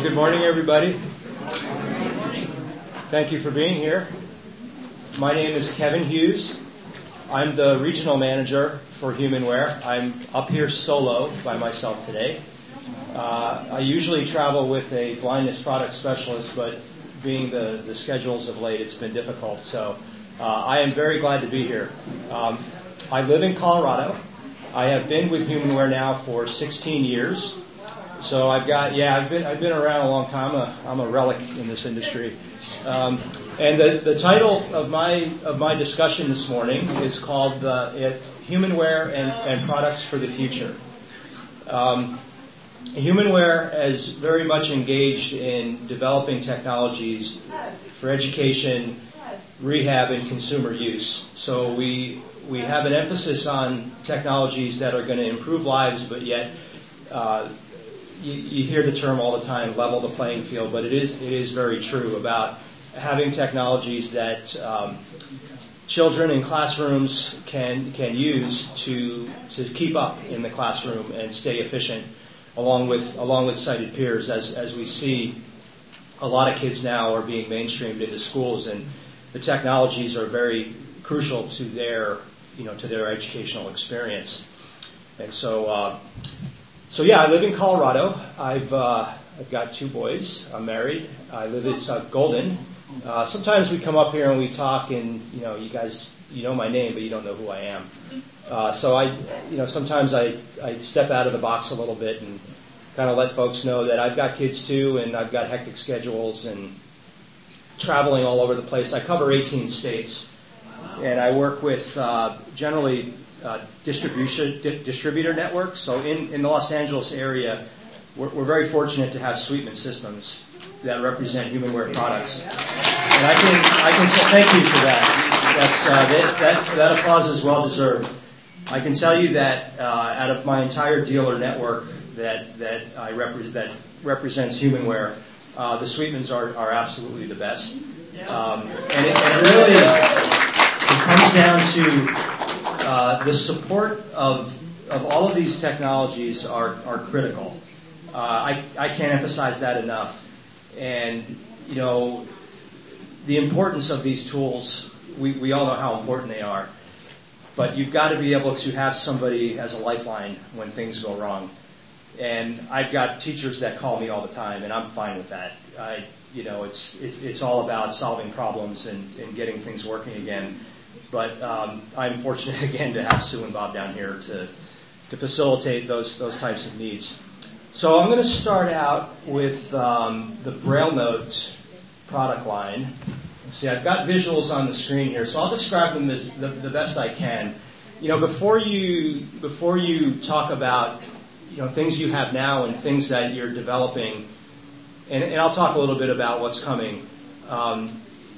Well, good morning, everybody. Good morning. Thank you for being here. My name is Kevin Hughes. I'm the regional manager for HumanWare. I'm up here solo by myself today. I usually travel with a blindness product specialist, but being the schedules of late, it's been difficult. So I am very glad to be here. I live in Colorado. I have been with HumanWare now for 16 years. So I've been around a long time. I'm a relic in this industry. And the title of my discussion this morning is called HumanWare and Products for the Future. HumanWare is very much engaged in developing technologies for education, rehab, and consumer use. So we have an emphasis on technologies that are going to improve lives, but yet you hear the term all the time, level the playing field, but it is very true about having technologies that children in classrooms can use to keep up in the classroom and stay efficient, along with sighted peers. As we see, a lot of kids now are being mainstreamed into schools, and the technologies are very crucial to their educational experience. And so. So I live in Colorado. I've got two boys. I'm married. I live in South Golden. Sometimes we come up here and we talk, and you guys, my name, but you don't know who I am. So sometimes I step out of the box a little bit and kind of let folks know that I've got kids too, and I've got hectic schedules and traveling all over the place. I cover 18 states, and I work with generally. Distributor network. So in the Los Angeles area, we're very fortunate to have Sweetman Systems that represent HumanWare products. And I can thank you for that. That applause is well deserved. I can tell you that out of my entire dealer network that represents HumanWare, the Sweetmans are absolutely the best. And it really comes down to the support of all of these technologies are critical. I can't emphasize that enough. And, the importance of these tools, we all know how important they are. But you've got to be able to have somebody as a lifeline when things go wrong. And I've got teachers that call me all the time, and I'm fine with that. It's all about solving problems and getting things working again. But I'm fortunate again to have Sue and Bob down here to facilitate those types of needs. So I'm going to start out with the BrailleNote product line. See, I've got visuals on the screen here, so I'll describe them as the best I can. Before you talk about things you have now and things that you're developing, and I'll talk a little bit about what's coming.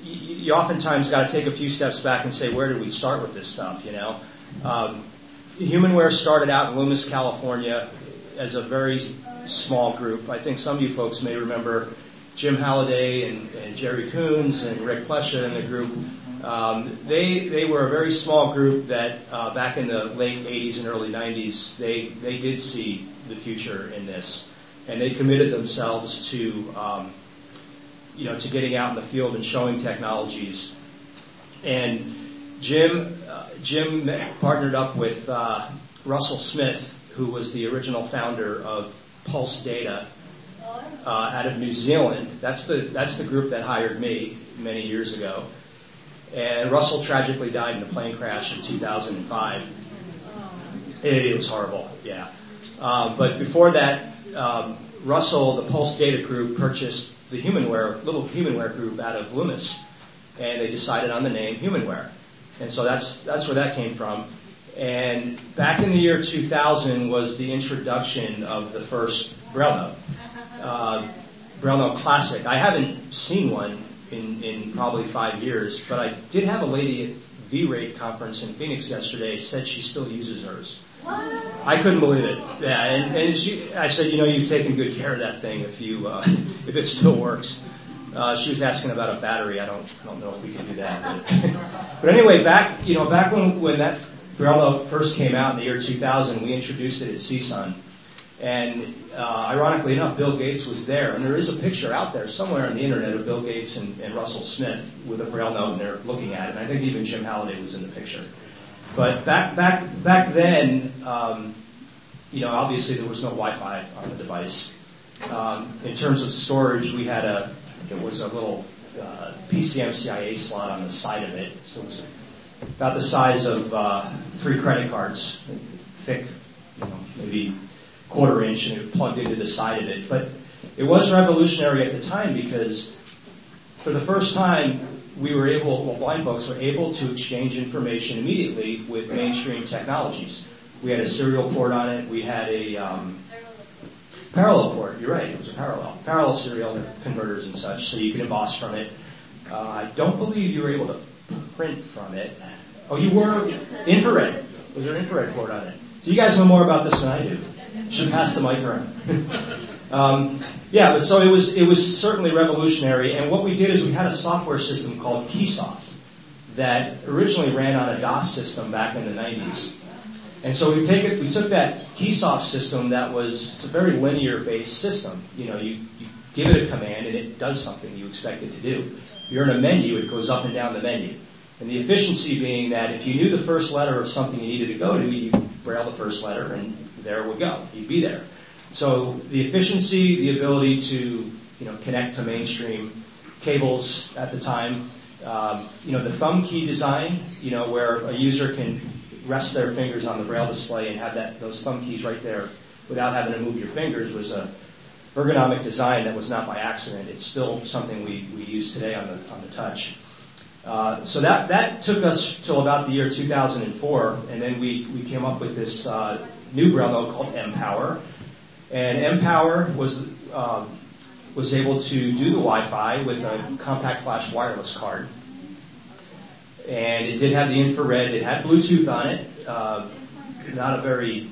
You oftentimes got to take a few steps back and say, where did we start with this stuff? HumanWare started out in Loomis, California, as a very small group. I think some of you folks may remember Jim Halliday and Jerry Kuns and Rick Plesha in the group. They were a very small group that back in the late 80s and early 90s, they did see the future in this, and they committed themselves to. To getting out in the field and showing technologies. And Jim partnered up with Russell Smith, who was the original founder of Pulse Data out of New Zealand. That's the group that hired me many years ago. And Russell tragically died in a plane crash in 2005. It was horrible, yeah. But before that, Russell, the Pulse Data group, purchased the little HumanWare group out of Loomis, and they decided on the name HumanWare, and so that's where that came from. And back in the year 2000 was the introduction of the first BrailleNote, BrailleNote Classic. I haven't seen one in probably 5 years, but I did have a lady at V-Rate conference in Phoenix yesterday said she still uses hers. I couldn't believe it. Yeah, and she, I said, you've taken good care of that thing if it still works. She was asking about a battery. I don't know if we can do that. But anyway, back when that BrailleNote first came out in the year 2000, we introduced it at CSUN, And ironically enough, Bill Gates was there. And there is a picture out there somewhere on the internet of Bill Gates and Russell Smith with a BrailleNote, and they're looking at it. And I think even Jim Halliday was in the picture. But back then, obviously there was no Wi-Fi on the device. In terms of storage, we had a little PCMCIA slot on the side of it. So it was about the size of 3 credit cards, thick, maybe quarter inch, and it plugged into the side of it. But it was revolutionary at the time because for the first time, blind folks were able to exchange information immediately with mainstream technologies. We had a serial port on it. We had a parallel port. You're right, it was a parallel serial converters and such, so you could emboss from it. I don't believe you were able to print from it. Oh, you were infrared. Was there an infrared port on it? So you guys know more about this than I do. Should pass the mic around. Yeah, but so it was certainly revolutionary. And what we did is we had a software system called KeySoft that originally ran on a DOS system back in the 90s. And so we took that KeySoft system that was a very linear-based system. You give it a command and it does something you expect it to do. If you're in a menu, it goes up and down the menu. And the efficiency being that if you knew the first letter of something you needed to go to, you braille the first letter and there we go. You'd be there. So the efficiency, the ability to connect to mainstream cables at the time, the thumb key design, where a user can rest their fingers on the braille display and have those thumb keys right there without having to move your fingers, was a ergonomic design that was not by accident. It's still something we use today on the touch. So that took us till about the year 2004, and then we came up with this new BrailleNote called mPower, and mPower was able to do the Wi-Fi with a compact flash wireless card, and it did have the infrared. It had Bluetooth on it, not a very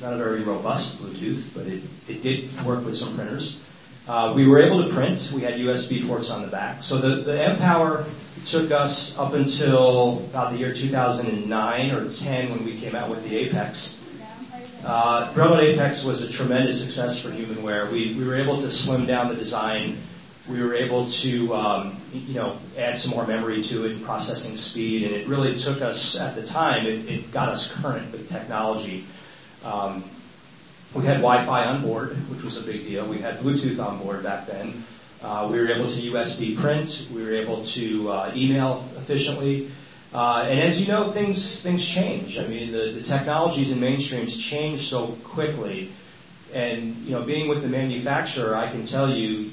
robust Bluetooth, but it did work with some printers. We were able to print. We had USB ports on the back. So the mPower took us up until about the year 2009 or 10 when we came out with the Apex. BrailleNote Apex was a tremendous success for HumanWare. We were able to slim down the design. We were able to add some more memory to it and processing speed, and it really took us, at the time, it got us current with technology. We had Wi-Fi on board, which was a big deal. We had Bluetooth on board back then. We were able to USB print. We were able to email efficiently. And as you know, things change. I mean, the technologies and mainstreams change so quickly. And being with the manufacturer, I can tell you,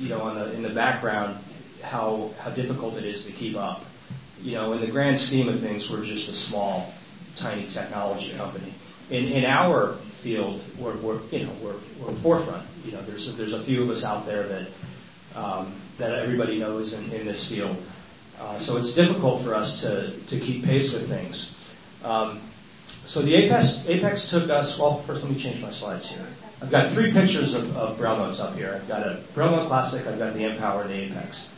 in the background, how difficult it is to keep up. In the grand scheme of things, we're just a small, tiny technology company. In our field, we're forefront. There's a few of us out there that everybody knows in this field. So it's difficult for us to keep pace with things. So the Apex took us. Well, first let me change my slides here. I've got 3 pictures of BrailleNotes up here. I've got a BrailleNote Classic. I've got the mPower and the Apex.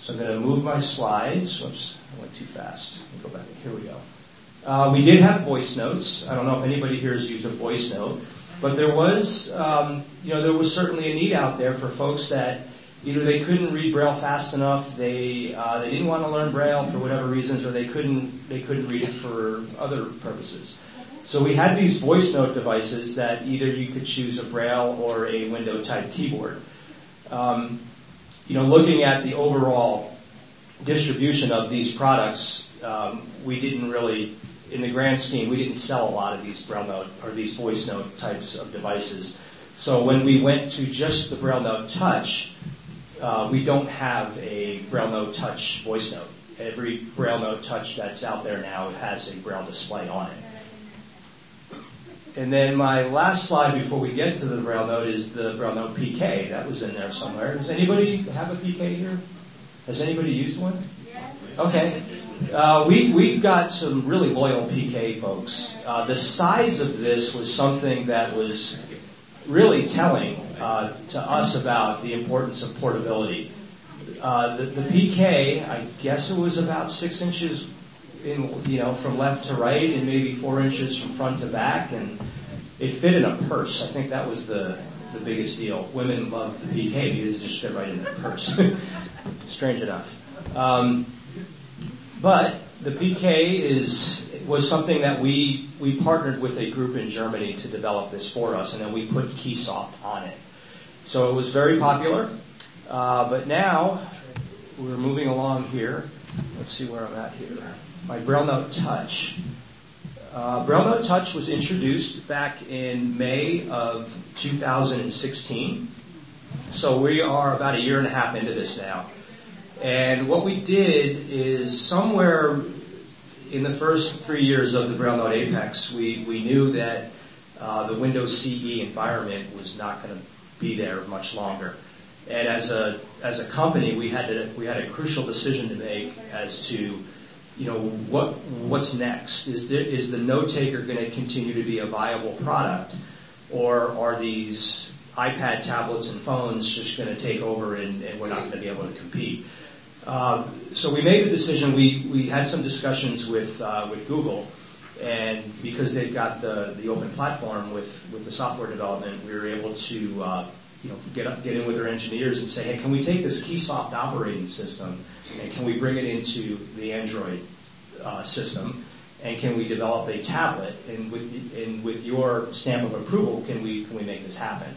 So I'm going to move my slides. Whoops, I went too fast. Let me go back. Here we go. We did have voice notes. I don't know if anybody here has used a voice note, but there was, there was certainly a need out there for folks that either they couldn't read Braille fast enough, they didn't want to learn Braille for whatever reasons, or they couldn't read it for other purposes. So we had these voice note devices that either you could choose a Braille or a window-type keyboard. Looking at the overall distribution of these products, we didn't really. In the grand scheme, we didn't sell a lot of these BrailleNote or these voice note types of devices. So when we went to just the BrailleNote Touch, we don't have a BrailleNote Touch voice note. Every BrailleNote Touch that's out there now has a Braille display on it. And then my last slide before we get to the BrailleNote is the BrailleNote PK. That was in there somewhere. Does anybody have a PK here? Has anybody used one? Yes. Okay. We've got some really loyal PK folks. The size of this was something that was really telling to us about the importance of portability. The PK, I guess it was about 6 inches in, from left to right and maybe 4 inches from front to back, and It fit in a purse. I think that was the biggest deal. Women loved the PK because it just fit right in their purse. Strange enough. But the PK was something that we partnered with a group in Germany to develop this for us, and then we put KeySoft on it. So it was very popular. But now we're moving along here. Let's see where I'm at here. My BrailleNote Touch. BrailleNote Touch was introduced back in May of 2016. So we are about 1.5 years into this now. And what we did is somewhere in the first 3 years of the BrailleNote Apex, we knew that the Windows CE environment was not going to be there much longer. And as a company, we had a crucial decision to make as to, you know, what's next? Is the note taker going to continue to be a viable product, or are these iPad, tablets, and phones just going to take over and we're not going to be able to compete? So we made the decision. We had some discussions with Google, and because they've got the open platform with the software development, we were able to get in with their engineers and say, hey, can we take this KeySoft operating system and can we bring it into the Android system, and can we develop a tablet, and with your stamp of approval, can we make this happen?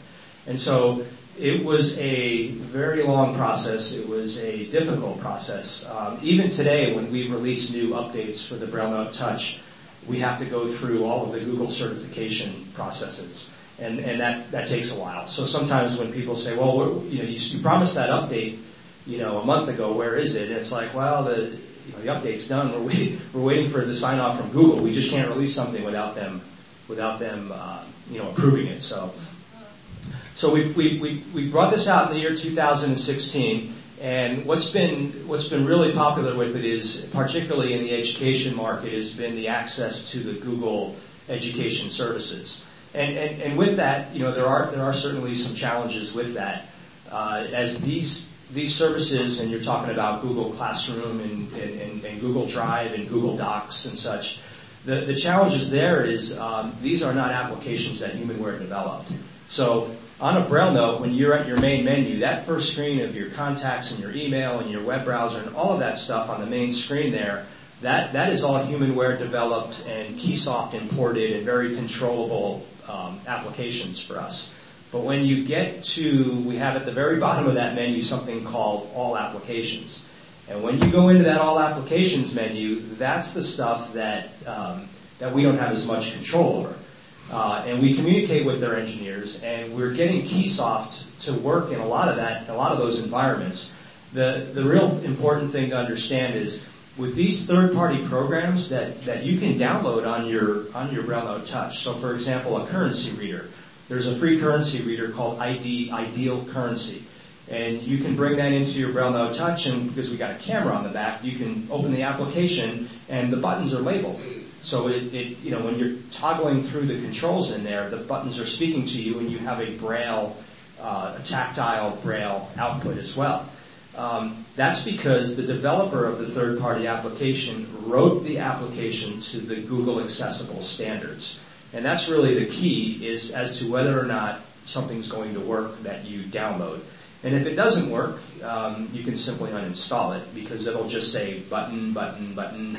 And so it was a very long process. It was a difficult process. Even today, when we release new updates for the BrailleNote Touch, we have to go through all of the Google certification processes, and that takes a while. So sometimes when people say, well, you promised that update, a month ago, where is it? And it's like, well, the update's done. We're waiting for the sign off from Google. We just can't release something without them approving it. So we brought this out in the year 2016. And what's been really popular with it is, particularly in the education market, has been the access to the Google education services. And with that, there are certainly some challenges with that, as these services, and you're talking about Google Classroom and Google Drive and Google Docs and such, the challenges there is these are not applications that HumanWare developed. So on a BrailleNote, when you're at your main menu, that first screen of your contacts and your email and your web browser and all of that stuff on the main screen there, that is all HumanWare developed and KeySoft imported and very controllable applications for us. But when you get to, we have at the very bottom of that menu something called All Applications. And when you go into that All Applications menu, that's the stuff that we don't have as much control over. And we communicate with their engineers, and we're getting KeySoft to work in a lot of those environments. The real important thing to understand is with these third-party programs that you can download on your BrailleNote Touch. So, for example, a currency reader. There's a free currency reader called Ideal Currency. And you can bring that into your BrailleNote Touch, and because we got a camera on the back, you can open the application, and the buttons are labeled. So when you're toggling through the controls in there, the buttons are speaking to you, and you have a tactile braille output as well. That's because the developer of the third-party application wrote the application to the Google Accessible Standards. And that's really the key, is as to whether or not something's going to work that you download. And if it doesn't work, you can simply uninstall it, because it'll just say button, button, button,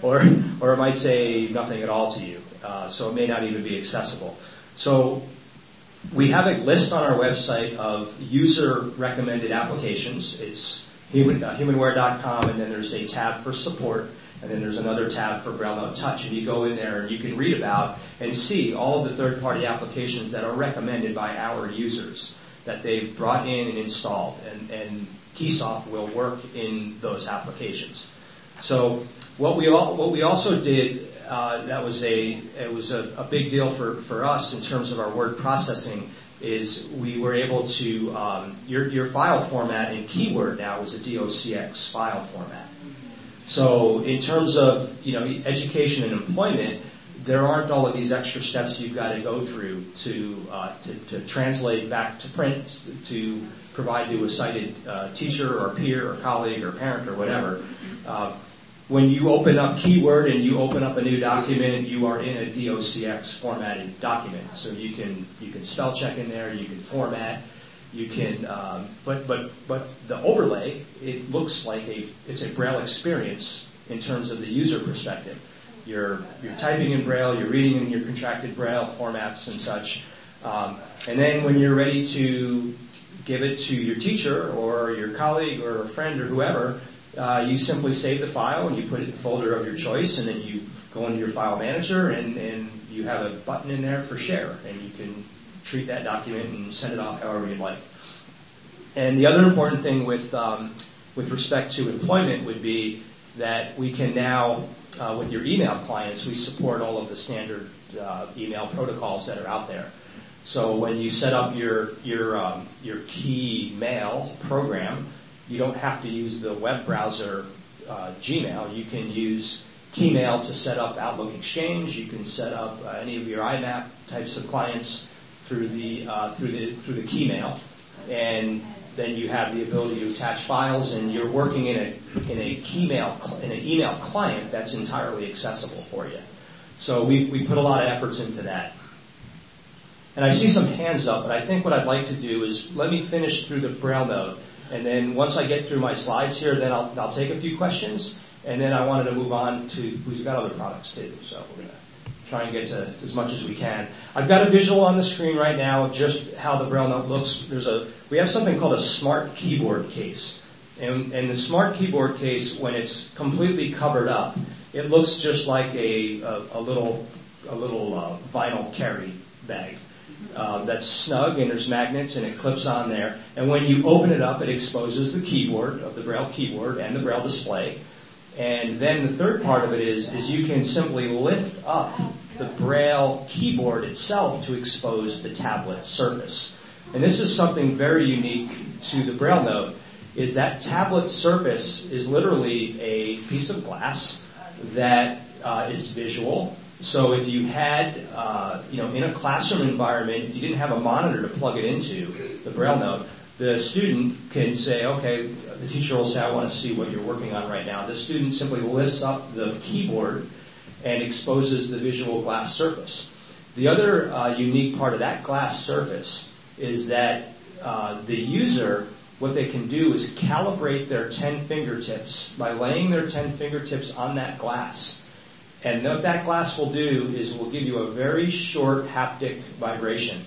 or it might say nothing at all to you. So it may not even be accessible. So we have a list on our website of user-recommended applications. It's humanware.com, and then there's a tab for support. And then there's another tab for BrailleNote Touch, and you go in there and you can read about and see all of the third-party applications that are recommended by our users that they've brought in and installed, and KeySoft will work in those applications. So what we also did that was a big deal for us in terms of our word processing is we were able to your file format in Keyword now is a DOCX file format. So in terms of education and employment, there aren't all of these extra steps you've got to go through to translate back to print, to provide to a cited teacher or peer or colleague or parent or whatever. When you open up Keyword and you open up a new document, you are in a DOCX formatted document. So you can spell check in there, you can format, you can but the overlay, it looks like it's a Braille experience in terms of the user perspective. You're typing in Braille, you're reading in your contracted Braille formats and such, and then when you're ready to give it to your teacher or your colleague or a friend or whoever. You simply save the file and you put it in the folder of your choice, and then you go into your file manager and you have a button in there for share, and you can treat that document and send it off however you'd like. And the other important thing with respect to employment would be that we can now, with your email clients, we support all of the standard email protocols that are out there. So when you set up your KeyMail program, you don't have to use the web browser Gmail. You can use KeyMail to set up Outlook Exchange. You can set up any of your IMAP types of clients through the KeyMail, and then you have the ability to attach files. And you're working in a KeyMail in an email client that's entirely accessible for you. So we put a lot of efforts into that. And I see some hands up, but I think what I'd like to do is let me finish through the BrailleNote. And then once I get through my slides here, then I'll take a few questions, and then I wanted to move on to who's got other products too. So we're going to try and get to as much as we can. I've got a visual on the screen right now of just how the BrailleNote looks. We have something called a smart keyboard case, and the smart keyboard case, when it's completely covered up, it looks just like a little vinyl carry bag. That's snug, and there's magnets, and it clips on there. And when you open it up, it exposes the keyboard of the Braille keyboard and the Braille display. And then the third part of it is you can simply lift up the Braille keyboard itself to expose the tablet surface. And this is something very unique to the BrailleNote, is that tablet surface is literally a piece of glass that is visual. So if you had, in a classroom environment, if you didn't have a monitor to plug it into, the BrailleNote, the student can say, okay, the teacher will say, I want to see what you're working on right now. The student simply lifts up the keyboard and exposes the visual glass surface. The other unique part of that glass surface is that the user, what they can do is calibrate their 10 fingertips by laying their 10 fingertips on that glass. And what that glass will do is will give you a very short haptic vibration,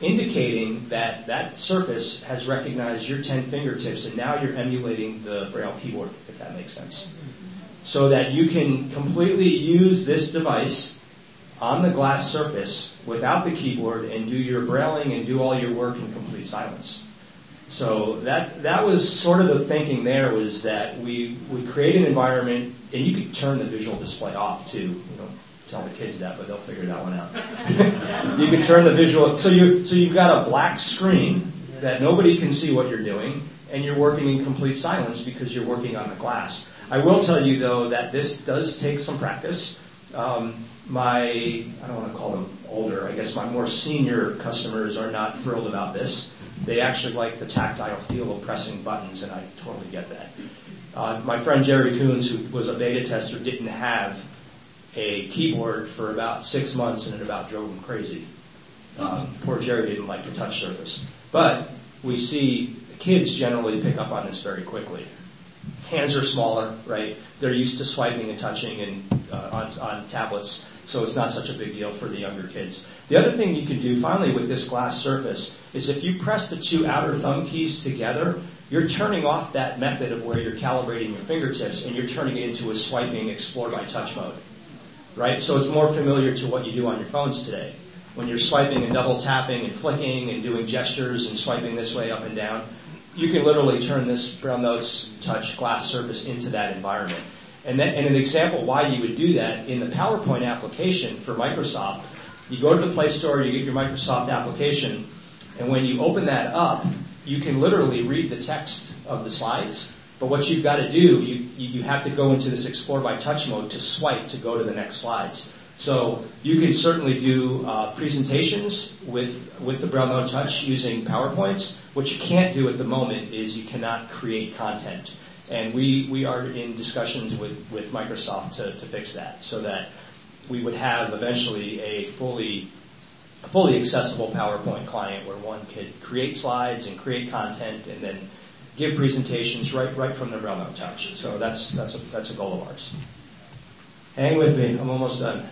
indicating that that surface has recognized your 10 fingertips, and now you're emulating the Braille keyboard, if that makes sense. So that you can completely use this device on the glass surface without the keyboard and do your Brailling and do all your work in complete silence. So that was sort of the thinking there, was that we create an environment. And you could turn the visual display off too. You don't tell the kids that, but they'll figure that one out. You can turn the visual. So you've got a black screen that nobody can see what you're doing, and you're working in complete silence because you're working on the glass. I will tell you though that this does take some practice. I don't want to call them older. I guess my more senior customers are not thrilled about this. They actually like the tactile feel of pressing buttons, and I totally get that. My friend Jerry Kuns, who was a beta tester, didn't have a keyboard for about 6 months, and it about drove him crazy. Poor Jerry didn't like the touch surface. But we see the kids generally pick up on this very quickly. Hands are smaller, right? They're used to swiping and touching and on tablets, so it's not such a big deal for the younger kids. The other thing you can do, finally, with this glass surface is if you press the two outer thumb keys together, you're turning off that method of where you're calibrating your fingertips, and you're turning it into a swiping explore by touch mode, right? So it's more familiar to what you do on your phones today. When you're swiping and double tapping and flicking and doing gestures and swiping this way up and down, you can literally turn this BrailleNote Touch glass surface into that environment. And an example why you would do that, in the PowerPoint application for Microsoft, you go to the Play Store, you get your Microsoft application, and when you open that up, you can literally read the text of the slides, but what you've got to do, you have to go into this Explore by Touch mode to swipe to go to the next slides. So you can certainly do presentations with the BrailleNote Touch using PowerPoints. What you can't do at the moment is you cannot create content. And we are in discussions with Microsoft to fix that, so that we would have eventually a fully accessible PowerPoint client where one could create slides and create content and then give presentations right from the BrailleNote Touch. So that's a goal of ours. Hang with me, I'm almost done.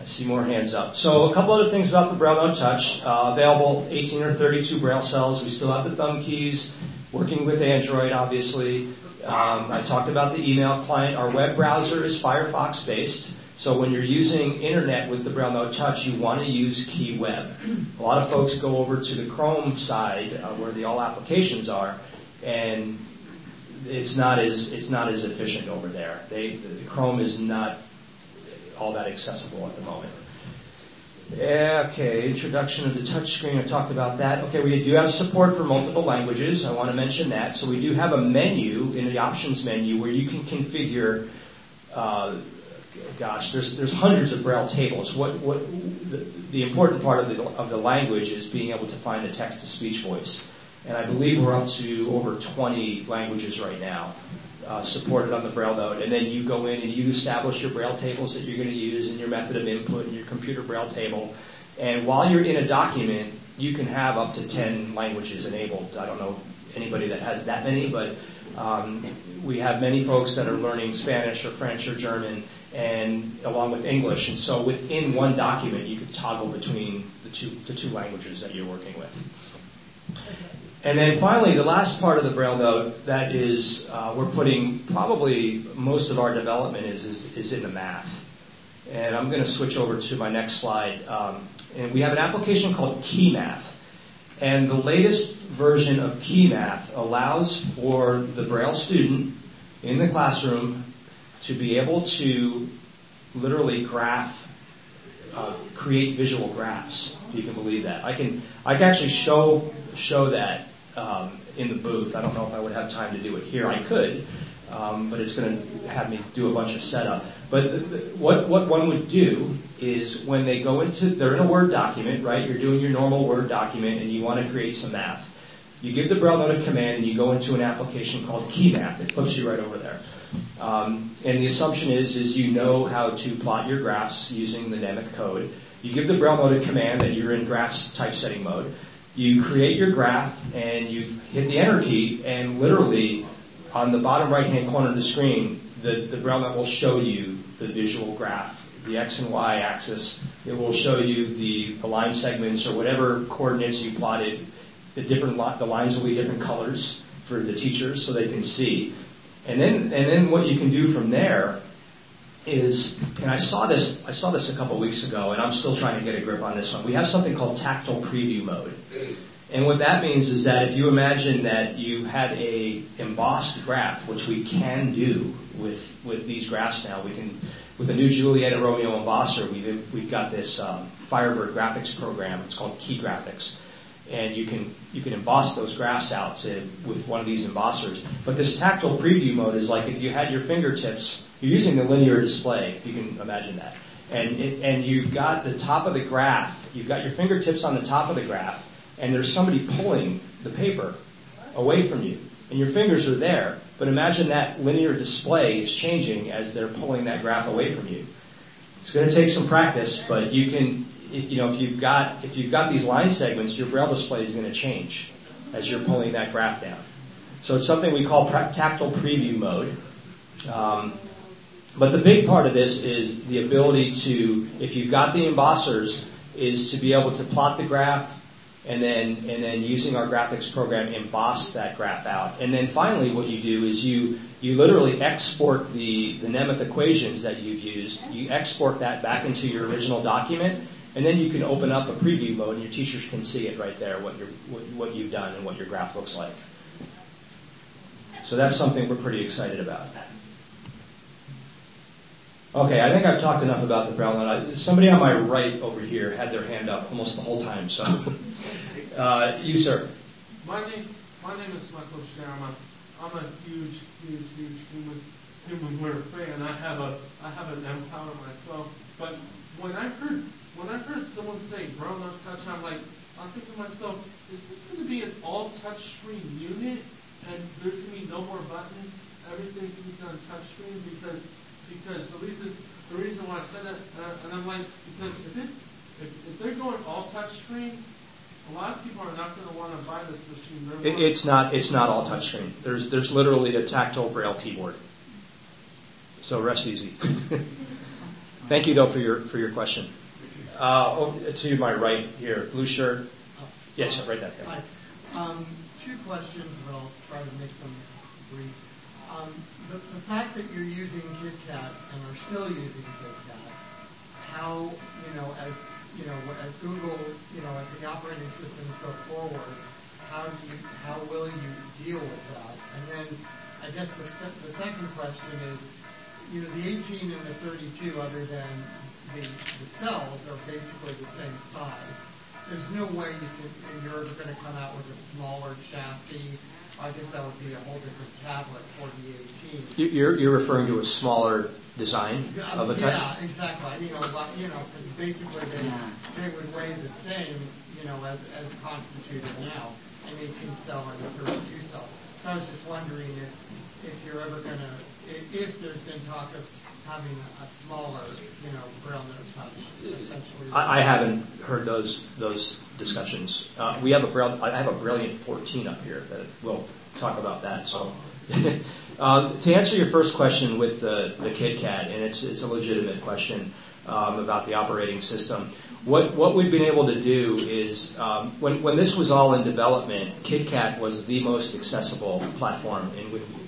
I see more hands up. So a couple other things about the BrailleNote Touch. Available 18 or 32 Braille cells. We still have the thumb keys. Working with Android, obviously. I talked about the email client. Our web browser is Firefox based. So when you're using internet with the BrailleNote Touch, you want to use KeyWeb. A lot of folks go over to the Chrome side where the all applications are, and it's not as efficient over there. The Chrome is not all that accessible at the moment. Yeah, okay, introduction of the touchscreen, I talked about that. Okay, we do have support for multiple languages. I want to mention that. So we do have a menu in the options menu where you can configure. Gosh, there's hundreds of Braille tables. What the important part of the language is being able to find a text-to-speech voice, and I believe we're up to over 20 languages right now supported on the BrailleNote. And then you go in and you establish your Braille tables that you're going to use and your method of input and your computer Braille table. And while you're in a document, you can have up to 10 languages enabled. I don't know anybody that has that many, but we have many folks that are learning Spanish or French or German, and along with English, and so within one document you could toggle between the two languages that you're working with. And then finally, the last part of the BrailleNote that is we're putting probably most of our development is in the math. And I'm going to switch over to my next slide. And we have an application called KeyMath, and the latest version of KeyMath allows for the Braille student in the classroom to be able to literally create visual graphs, if you can believe that. I can actually show that in the booth. I don't know if I would have time to do it here. I could, but it's going to have me do a bunch of setup. But what one would do is when they go into, they're in a Word document, right? You're doing your normal Word document and you want to create some math. You give the BrailleNote a command and you go into an application called KeyMath. It flips you right over there. And the assumption is you know how to plot your graphs using the Nemeth code. You give the BrailleNote a command that you're in graphs typesetting mode. You create your graph and you hit the enter key, and literally on the bottom right hand corner of the screen, the BrailleNote will show you the visual graph, the X and Y axis. It will show you the line segments or whatever coordinates you plotted. The lines will be different colors for the teachers so they can see. And then what you can do from there is, and I saw this a couple weeks ago, and I'm still trying to get a grip on this one. We have something called tactile preview mode, and what that means is that if you imagine that you had a embossed graph, which we can do with these graphs now, we can with a new Juliet and Romeo embosser. We've got this Firebird graphics program. It's called Key Graphics. And you can emboss those graphs out with one of these embossers. But this tactile preview mode is like if you had your fingertips, you're using the linear display, if you can imagine that. And you've got the top of the graph, you've got your fingertips on the top of the graph, and there's somebody pulling the paper away from you. And your fingers are there, but imagine that linear display is changing as they're pulling that graph away from you. It's going to take some practice, but you can... If you've got these line segments, your Braille display is going to change as you're pulling that graph down. So it's something we call tactile preview mode. But the big part of this is the ability to, if you've got the embossers, is to be able to plot the graph and then using our graphics program emboss that graph out. And then finally, what you do is you literally export the Nemeth equations that you've used. You export that back into your original document. And then you can open up a preview mode, and your teachers can see it right there, what you've done and what your graph looks like. So that's something we're pretty excited about. Okay, I think I've talked enough about the BrailleNote. Somebody on my right over here had their hand up almost the whole time. So, you, sir. My name is Michael Sherman. I'm a huge HumanWare fan. I have an mPower myself, but when I heard someone say BrailleNote Touch, I'm thinking to myself, is this going to be an all touch screen unit and there's going to be no more buttons? everything's to be done touchscreen because the reason why I said that, and I'm like, because if they're going all touchscreen, a lot of people are not going to want to buy this machine. It's not all touchscreen. There's literally a tactile braille keyboard. So rest easy. Thank you though for your question. To my right here, blue shirt. Yes, right there. Hi. Two questions, but I'll try to make them brief. The fact that you're using KitKat and are still using KitKat, how, as Google, as the operating systems go forward, how will you deal with that? And then I guess the second question is, the 18 and the 32, other than the cells, are basically the same size. There's no way you're going to come out with a smaller chassis. I guess that would be a whole different tablet for the 18. You're referring to a smaller design of a touch? Yeah, exactly. Because basically they would weigh the same, as constituted now, an 18 cell and a 32 cell. So I was just wondering if you're ever going to, if there's been talk of having a smaller, BrailleNote Touch, essentially. I haven't heard those discussions. We have I have a Brailliant 14 up here that we'll talk about that. So, to answer your first question with the KitKat, and it's a legitimate question about the operating system. What we've been able to do is when this was all in development, KitKat was the most accessible platform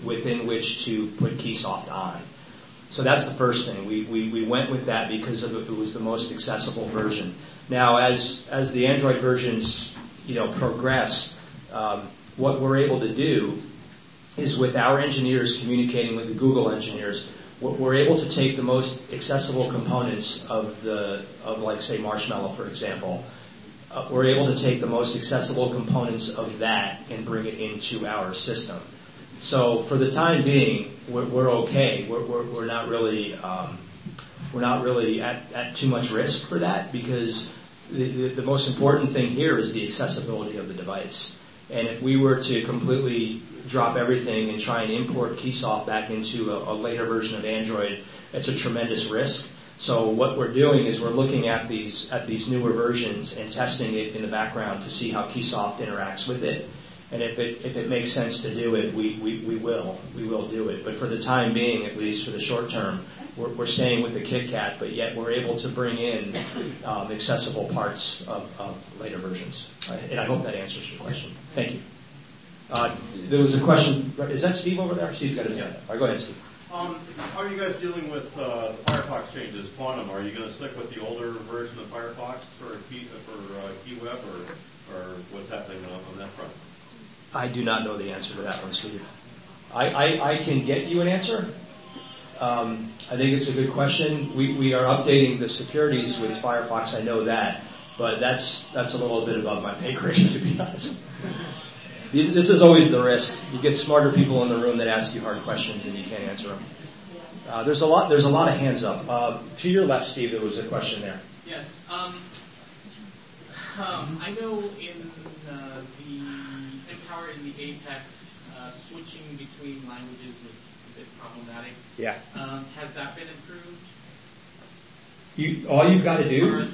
within which to put KeySoft on. So that's the first thing. We went with that because it was the most accessible version. Now, as the Android versions progress, what we're able to do is with our engineers communicating with the Google engineers, we're able to take the most accessible components of Marshmallow, for example. We're able to take the most accessible components of that and bring it into our system. So for the time being, we're okay. We're not really at too much risk for that because the most important thing here is the accessibility of the device. And if we were to completely drop everything and try and import KeySoft back into a later version of Android, it's a tremendous risk. So what we're doing is we're looking at these newer versions and testing it in the background to see how KeySoft interacts with it. And if it makes sense to do it, we will do it. But for the time being, at least for the short term, we're staying with the KitKat, but yet we're able to bring in accessible parts of later versions. And I hope that answers your question. Thank you. There was a question. Is that Steve over there? Steve's got his hand up. All right, go ahead, Steve. How are you guys dealing with Firefox changes, Quantum? Are you going to stick with the older version of Firefox for KeyWeb, or what's happening on that front? I do not know the answer to that one, Steve. I can get you an answer. I think it's a good question. We are updating the securities with Firefox, I know that, but that's a little bit above my pay grade, to be honest. This is always the risk. You get smarter people in the room that ask you hard questions and you can't answer them. There's a lot of hands up. To your left, Steve, there was a question there. Yes. I know in in the Apex, switching between languages was a bit problematic. Yeah. Has that been improved? All you've got to do.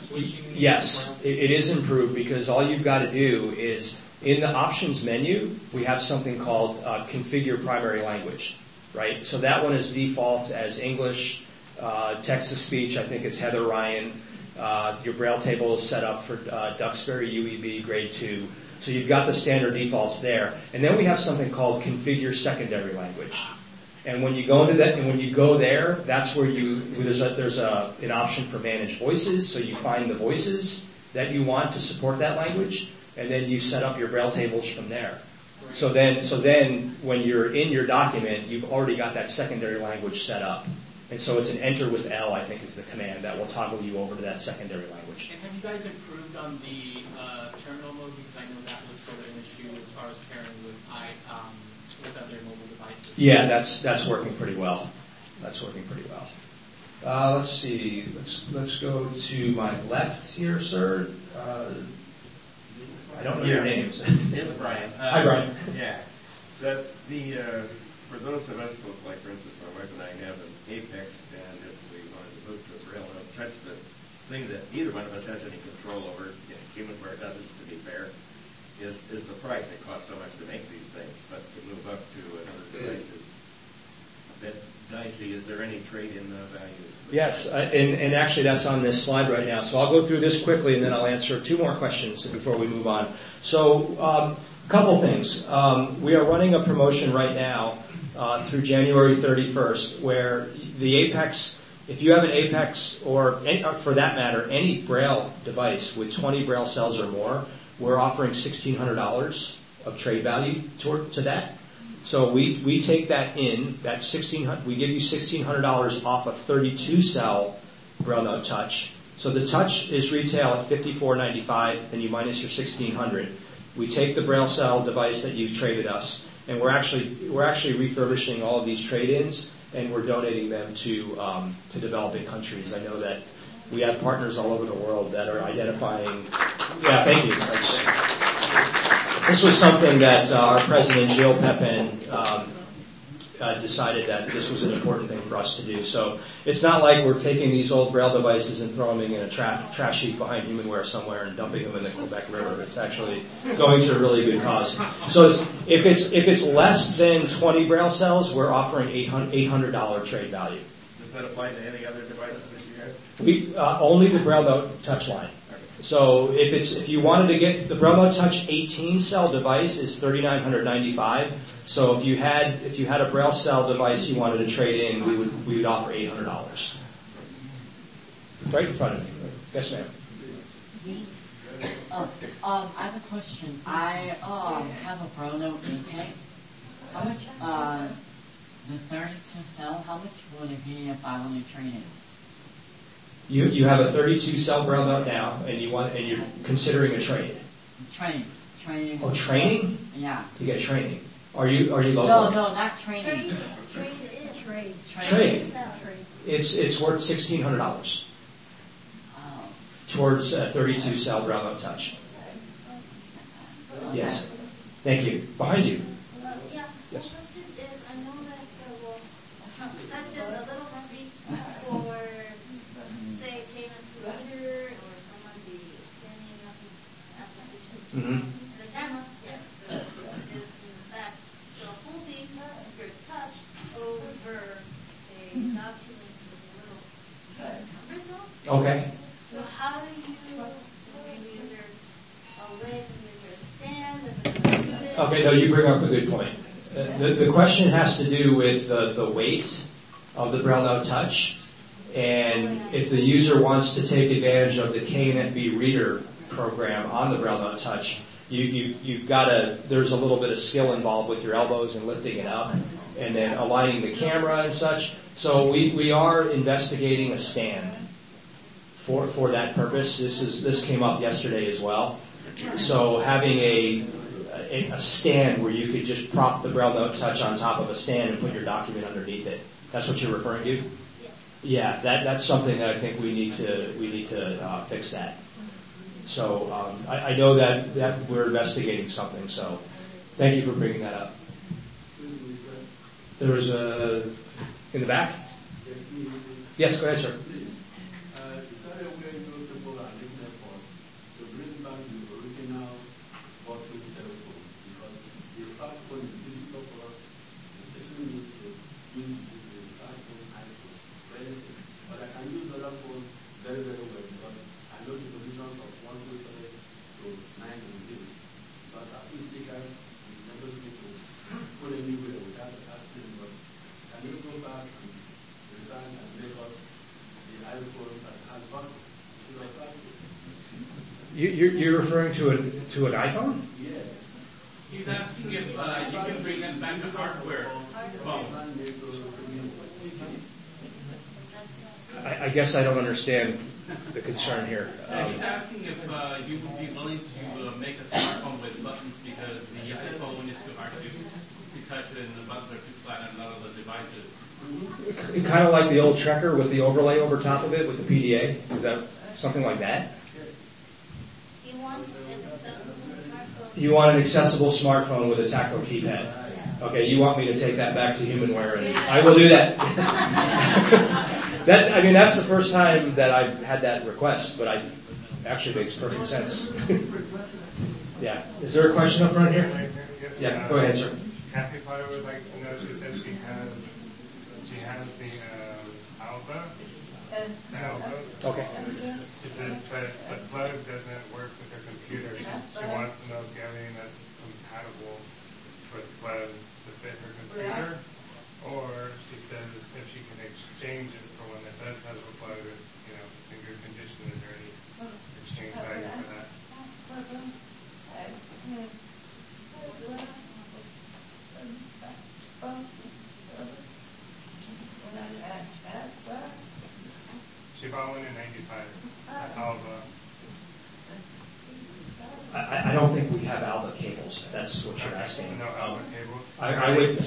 Yes, it is improved because all you've got to do is in the options menu we have something called configure primary language, right? So that one is default as English, text to speech. I think it's Heather Ryan. Your Braille table is set up for Duxbury UEB Grade 2. So you've got the standard defaults there, and then we have something called configure secondary language. And when you go into that, and when you go there, that's where there's an option for manage voices. So you find the voices that you want to support that language, and then you set up your Braille tables from there. So then when you're in your document, you've already got that secondary language set up. And so it's an enter with L, I think, is the command that will toggle you over to that secondary language. And have you guys improved on the terminal mode? Because I know that was sort of an issue as far as pairing with other mobile devices. Yeah, that's working pretty well. That's working pretty well. Let's see. Let's go to my left here, sir. I don't know your names. It's Brian. Hi, Brian. Yeah. The for those of us, both, like for instance, my wife and I have an Apex, and if we wanted to move to a BrailleNote Touch, the thing that neither one of us has any control over, and HumanWare doesn't, to be fair, is the price. It costs so much to make these things, but to move up to another device is a bit dicey. Is there any trade-in value? Yes, and actually that's on this slide right now. So I'll go through this quickly, and then I'll answer two more questions before we move on. So a couple things. We are running a promotion right now through January 31st where the Apex, if you have an Apex or for that matter, any Braille device with 20 Braille cells or more, we're offering $1,600 of trade value to that. So we take that in, that $1,600, we give you $1,600 off a 32-cell BrailleNote Touch. So the Touch is retail at $54.95, then you minus your $1,600. We take the Braille cell device that you've traded us, and we're actually refurbishing all of these trade-ins, and we're donating them to developing countries. I know that we have partners all over the world that are identifying. Yeah, thank you. This was something that our president, Jill Pepin, decided that this was an important thing for us to do. So it's not like we're taking these old Braille devices and throwing them in a trash heap behind HumanWare somewhere and dumping them in the Quebec River. It's actually going to a really good cause. So if it's less than 20 Braille cells, we're offering $800 trade value. Does that apply to any other devices that you have? Only the BrailleNote Touch line. So if you wanted to get the BrailleNote Touch 18-cell device is $3,995. So if you had a Braille cell device you wanted to trade in, we would offer $800. Right in front of you. Yes, ma'am. I have a question. I have a BrailleNote Apex. How much the 32-cell? How much would it be if I wanted to trade in? You have a 32-cell BrailleNote now, and you're considering a trade. Training. Oh, training? Yeah. You get training. Are you local? No, not training. Trade. It's worth $1,600. Oh. Towards a 32-cell BrailleNote Touch. Okay. Yes. Thank you. Behind you. Yeah. Yes. The question is, I know that there was touches a little heavy for. Say it came in through Twitter or somebody scanning up applications. The camera, yes, but is in that. So holding your touch over a document with a little numbers on. Okay. So how do you bring the user away from the user stand and the student? Okay, no, you bring up a good point. The question has to do with the weight of the BrailleNote Touch. And if the user wants to take advantage of the KNFB reader program on the BrailleNote Touch, you've got to. There's a little bit of skill involved with your elbows and lifting it up, and then aligning the camera and such. So we are investigating a stand for that purpose. This came up yesterday as well. So having a stand where you could just prop the BrailleNote Touch on top of a stand and put your document underneath it. That's what you're referring to. Yeah, that's something that I think we need to fix that. So I know that we're investigating something. So thank you for bringing that up. There was a in the back. Yes, go ahead, sir. You're referring to an iPhone? Yes. He's asking if you can bring them back to hardware. Well, I guess I don't understand the concern here. He's asking if you would be willing to make a smartphone with buttons because the iPhone is too hard to touch and the buttons are too flat on a lot of the devices. Kind of like the old Trekker with the overlay over top of it with the PDA? Is that something like that? You want an accessible smartphone with a tactile keypad. Yes. Okay, you want me to take that back to HumanWare, and I will do that. That, I mean, that's the first time that I've had that request, but I actually makes perfect sense. Yeah. Is there a question up front here? Yeah, go ahead, sir. Kathy Potter would like to know, she said she has the Alba. Okay. She says that the plug doesn't work with her computer. She wants to know if you have anything that's compatible for the plug to fit her computer, or she says if she can exchange it for one that does have a plug, or, you know, it's in good condition, is there any exchange value for that? She bought one in 95 at Alba. I don't think we have Alba cables. That's what you're asking. No Alba cables. I would.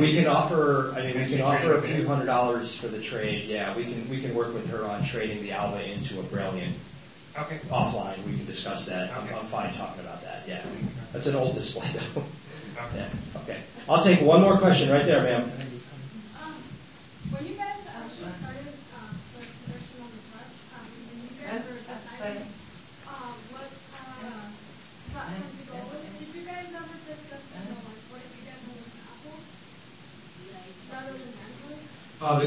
We can offer. I mean, we can offer a few $100s for the trade. Yeah, we can work with her on trading the Alba into a Brailliant. Okay. Offline, we can discuss that. Okay. I'm fine talking about that. Yeah, that's an old display though. Okay. Yeah. Okay. I'll take one more question right there, ma'am. When you guys actually started the production on the Touch, and you guys were deciding what platform to go with, did you guys ever discuss what if you guys went with Apple rather than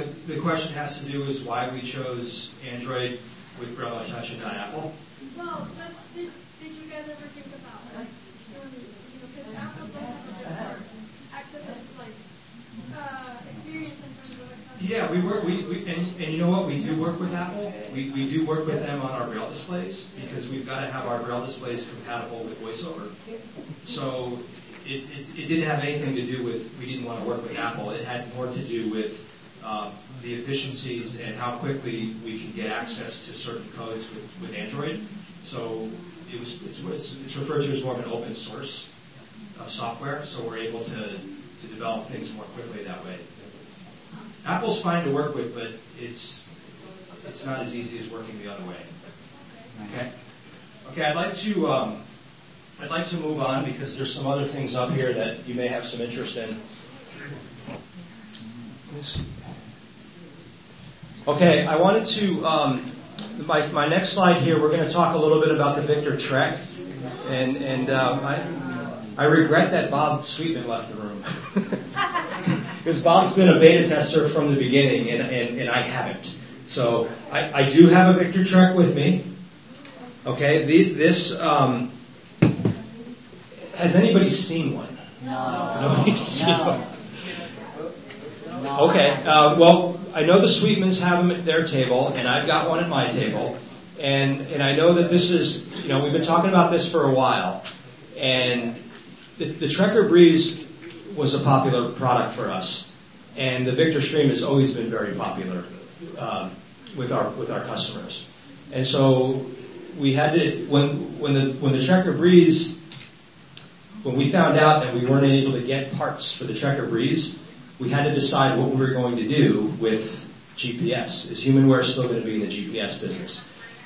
Android? The question has to do with why we chose Android with BrailleNote Touch and not Apple. Well, just did you guys ever think about doing, because Apple doesn't have a different access experience in terms of access. Yeah, we you know what, we do work with Apple. We do work with them on our Braille displays because we've got to have our Braille displays compatible with VoiceOver. So it didn't have anything to do with we didn't want to work with Apple. It had more to do with the efficiencies and how quickly we can get access to certain codes with Android. So it's referred to as more of an open source of software, so we're able to develop things more quickly that way. Apple's fine to work with, but it's not as easy as working the other way. Okay. Okay. I'd like to move on because there's some other things up here that you may have some interest in. Okay, I wanted to, my next slide here, we're going to talk a little bit about the Victor Trek, and I regret that Bob Sweetman left the room, because Bob's been a beta tester from the beginning, and I haven't. So I do have a Victor Trek with me. Okay, this has anybody seen one? No. Nobody's seen one? No. Okay, well, I know the Sweetmans have them at their table, and I've got one at my table, and I know that this is, you know, we've been talking about this for a while, and the Trekker Breeze was a popular product for us, and the Victor Stream has always been very popular with our customers, and so we had to when the Trekker Breeze, when we found out that we weren't able to get parts for the Trekker Breeze, we had to decide what we were going to do with GPS. Is HumanWare still going to be in the GPS business?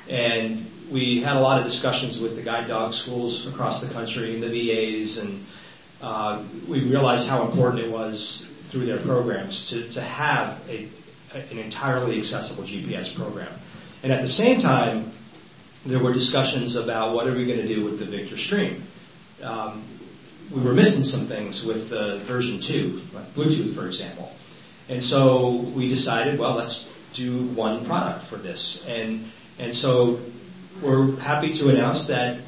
And we had a lot of discussions with the guide dog schools across the country and the VAs, and we realized how important it was through their programs to have an entirely accessible GPS program. And at the same time, there were discussions about what are we going to do with the Victor Stream. We were missing some things with version 2, like Bluetooth, for example. And so we decided, well, let's do one product for this. And so we're happy to announce that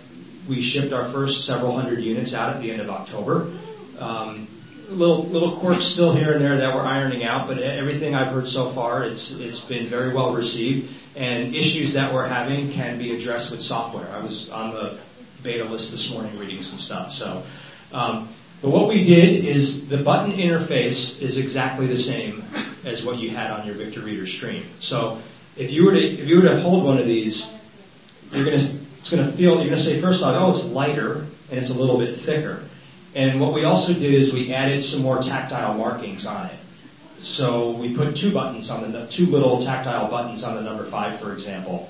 we shipped our first several hundred units out at the end of October. Little quirks still here and there that we're ironing out, but everything I've heard so far, it's been very well received. And issues that we're having can be addressed with software. I was on the beta list this morning reading some stuff, so... but what we did is the button interface is exactly the same as what you had on your Victor Reader Stream. So if you were to hold one of these, you're gonna say first off, oh, it's lighter and it's a little bit thicker. And what we also did is we added some more tactile markings on it. So we put two little tactile buttons on the number 5, for example.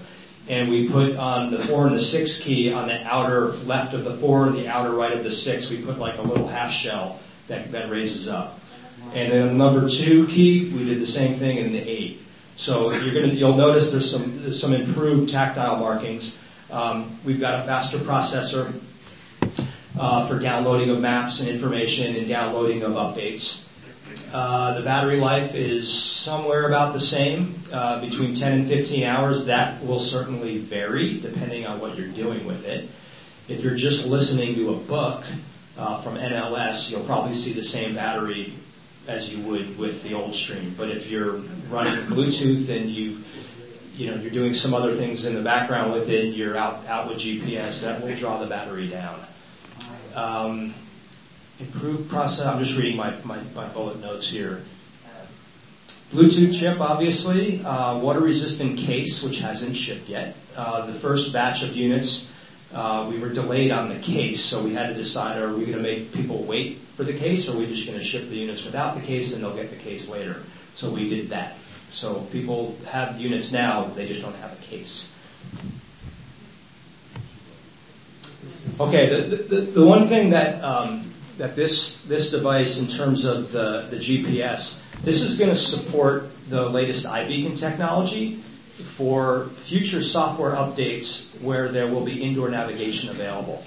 And we put on the 4 and the 6 key on the outer left of the 4 and the outer right of the 6, we put like a little half shell that raises up. And then on the number 2 key, we did the same thing in the 8. So you'll notice there's some improved tactile markings. We've got a faster processor for downloading of maps and information and downloading of updates. The battery life is somewhere about the same, between 10 and 15 hours. That will certainly vary depending on what you're doing with it. If you're just listening to a book from NLS, you'll probably see the same battery as you would with the old stream. But if you're running Bluetooth and you're doing some other things in the background with it, you're out with GPS, that will draw the battery down. Improved process, I'm just reading my bullet notes here. Bluetooth chip, obviously. Water-resistant case, which hasn't shipped yet. The first batch of units, we were delayed on the case, so we had to decide, are we going to make people wait for the case, or are we just going to ship the units without the case and they'll get the case later? So we did that. So people have units now, they just don't have a case. Okay, the one thing that that this device, in terms of the GPS, this is going to support the latest iBeacon technology for future software updates where there will be indoor navigation available.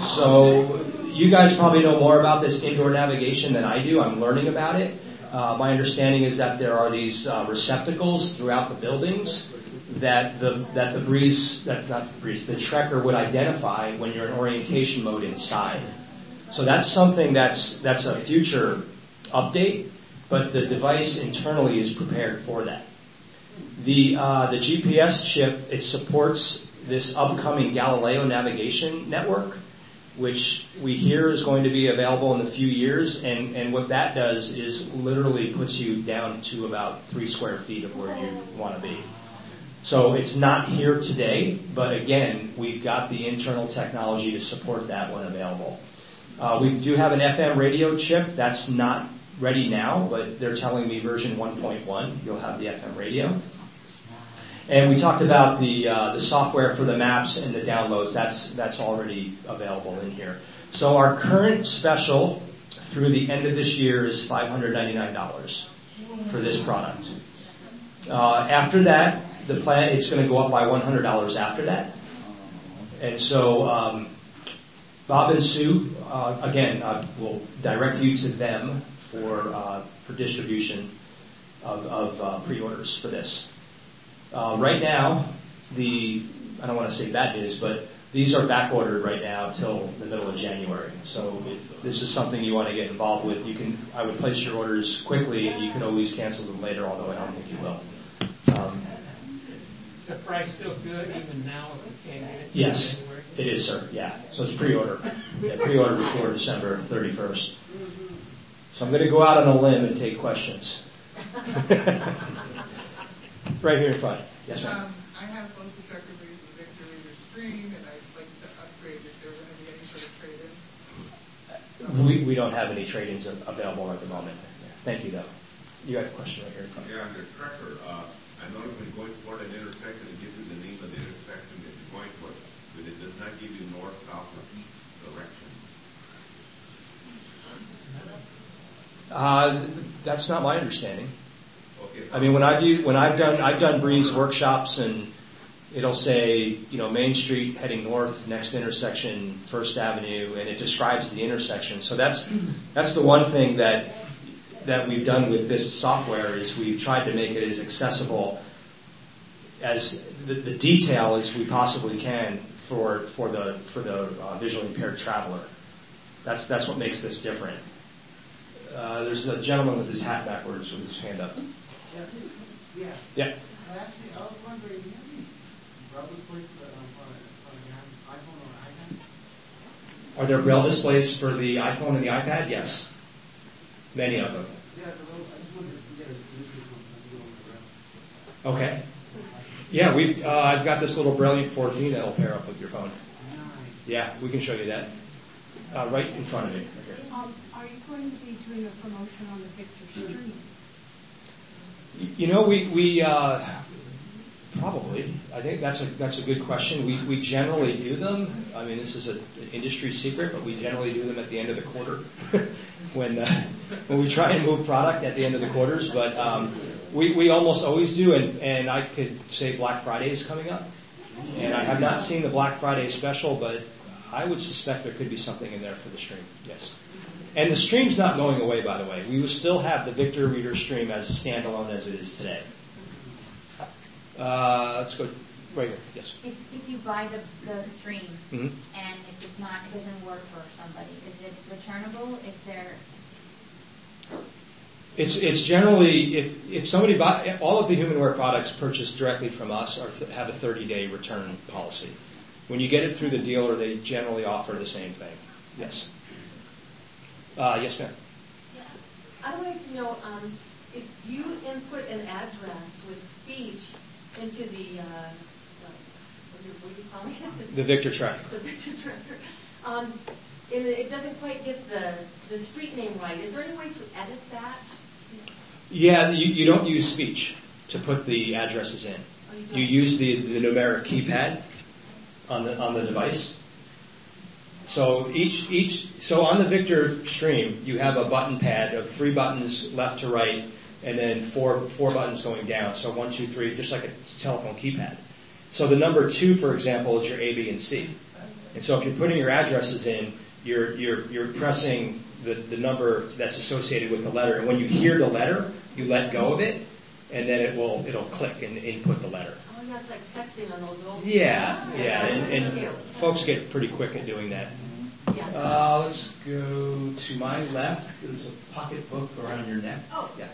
So you guys probably know more about this indoor navigation than I do. I'm learning about it. My understanding is that there are these receptacles throughout the buildings that the Trekker would identify when you're in orientation mode inside. So that's something that's a future update, but the device internally is prepared for that. The GPS chip, it supports this upcoming Galileo navigation network, which we hear is going to be available in a few years, and what that does is literally puts you down to about 3 square feet of where you want to be. So it's not here today, but again, we've got the internal technology to support that when available. We do have an FM radio chip. That's not ready now, but they're telling me version 1.1, you'll have the FM radio. And we talked about the software for the maps and the downloads. That's already available in here. So our current special through the end of this year is $599 for this product. After that, the plan, it's going to go up by $100 after that. And so Bob and Sue, again, I will direct you to them for distribution of pre-orders for this. Right now, I don't want to say bad news, but these are back ordered right now till the middle of January. So if this is something you want to get involved with, I would place your orders quickly, and you can always cancel them later, although I don't think you will. Is the price still good even now if you can't get it? Yes, it is, sir. Yeah. So it's pre-order. Yeah, pre-order before December 31st. So I'm going to go out on a limb and take questions. Right here in front. Yes, ma'am. I have both the Trekker Breeze and the Victor Reader Stream, and I'd like to upgrade if there were going to be any sort of trade-in. We don't have any trade-ins available at the moment. Thank you, though. You had a question right here in front. Yeah, on the Trekker, I know when you're going toward an intersection, it gives you the name of the intersection that you're going toward, but it does not give you north, south, or east directions. That's not my understanding. I mean, I've done Breeze workshops, and it'll say, Main Street heading north, next intersection, First Avenue, and it describes the intersection. So that's the one thing that we've done with this software is we've tried to make it as accessible as the detail as we possibly can for the visually impaired traveler. That's what makes this different. There's a gentleman with his hat backwards with his hand up. Yeah. Actually, I was wondering, do you have any Braille displays for the iPhone or iPad? Are there Braille displays for the iPhone and the iPad? Yes. Many of them. Yeah, I just wondered if you get a Bluetooth one. Okay. Yeah, I've got this little Brailliant 14 that'll pair up with your phone. Nice. Yeah, we can show you that. Right in front of me. Right here. Are you going to be doing a promotion on the Victor Stream? You know, we Probably. I think that's a good question. We generally do them. I mean, this is an industry secret, but we generally do them at the end of the quarter when we try and move product at the end of the quarters. But we almost always do, and I could say Black Friday is coming up. And I have not seen the Black Friday special, but I would suspect there could be something in there for the stream, yes. And the stream's not going away, by the way. We will still have the Victor Reader Stream as a standalone as it is today. Let's go right here. Yes. If you buy the stream and it doesn't work for somebody, is it returnable? Is there? It's generally if somebody buy all of the HumanWare products purchased directly from us have a 30-day return policy. When you get it through the dealer, they generally offer the same thing. Yes. Yes, ma'am. Yeah. I wanted to know if you input an address with speech into the what do you call it? The Victor Trekker. The Victor Trekker. And it doesn't quite get the street name right. Is there any way to edit that? Yeah, you don't use speech to put the addresses in. Oh, you use the numeric keypad on the device. So so on the Victor stream, you have a button pad of 3 buttons left to right. And then four buttons going down. So 1, 2, 3, just like a telephone keypad. So the number 2, for example, is your A, B, and C. And so if you're putting your addresses in, you're pressing the number that's associated with the letter. And when you hear the letter, you let go of it, and then it'll click and input the letter. Oh, that's like texting on those old. Yeah, and folks get pretty quick at doing that. Yeah. Let's go to my left. There's a pocketbook around your neck. Oh. Yeah.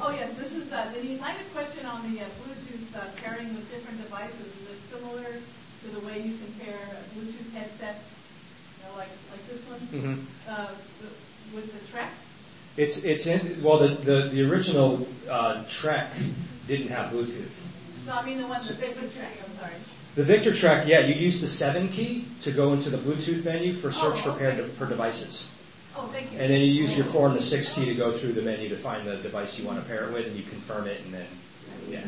Oh, yes, this is Denise. I had a question on the Bluetooth pairing with different devices. Is it similar to the way you can pair Bluetooth headsets, like this one, with the Trek? The original Trek didn't have Bluetooth. No, I mean the one, the Victor Trek, I'm sorry. The Victor Trek, yeah, you use the 7 key to go into the Bluetooth menu for search for devices. Oh, thank you. And then you use your 4 and the 6 key to go through the menu to find the device you want to pair it with, and you confirm it, and then, yeah.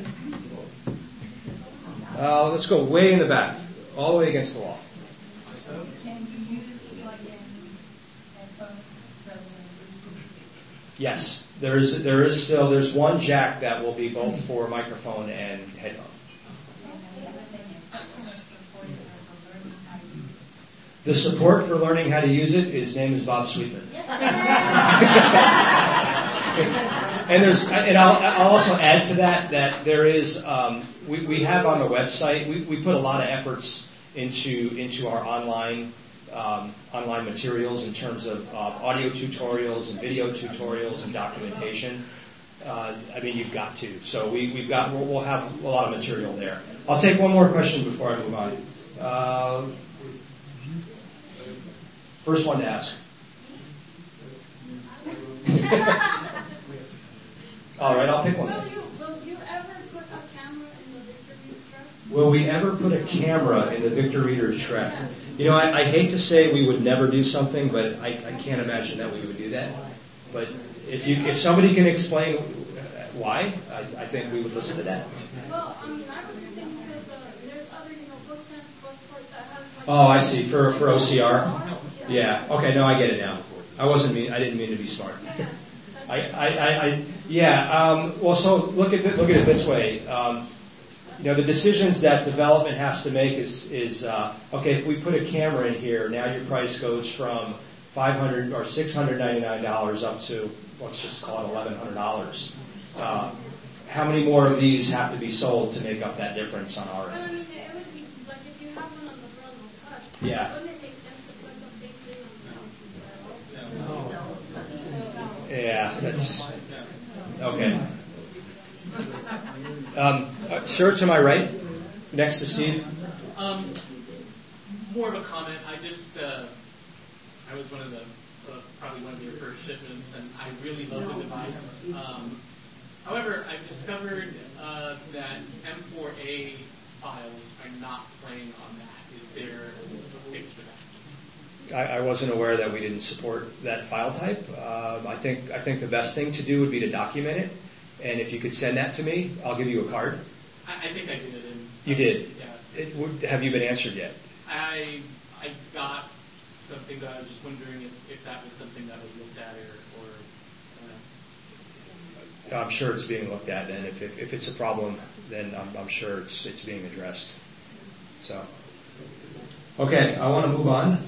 Let's go way in the back, all the way against the wall. Can you use plug-in headphones rather than? Yes, there's one jack that will be both for microphone and headphones. The support for learning how to use it, his name is Bob Sweetman. and I'll also add to that there is, we have on the website, we put a lot of efforts into our online materials in terms of audio tutorials and video tutorials and documentation. I mean, you've got to. So we'll have a lot of material there. I'll take one more question before I move on. First one to ask. All right, I'll pick one. Will you ever put a camera in the Victor Reader Trek? Will we ever put a camera in the Victor Reader Trek? You know, I hate to say we would never do something, but I can't imagine that we would do that. But if somebody can explain why, I think we would listen to that. Well, I mean, I would think because there's other, books that have. Oh, I see. For OCR. Yeah. Okay. No, I get it now. I didn't mean to be smart. Well, so look at it this way. The decisions that development has to make is okay. If we put a camera in here, now your price goes from $500 or $699 up to let's just call it $1,100. How many more of these have to be sold to make up that difference on our end? Well, I mean, it would be like if you have one on the BrailleNote Touch. Yeah. Yeah, that's okay. Sir, to my right, next to Steve. More of a comment. I was one of probably one of your first shipments, and I really love the device. However, I've discovered that M4A files are not playing on that. Is there a fix for that? I wasn't aware that we didn't support that file type. I think the best thing to do would be to document it, and if you could send that to me, I'll give you a card. I think I did it in... You did? Yeah. Have you been answered yet? I got something that I was just wondering if that was something that was looked at or I'm sure it's being looked at, and if it's a problem, then I'm sure it's being addressed. So, okay, I want to move on.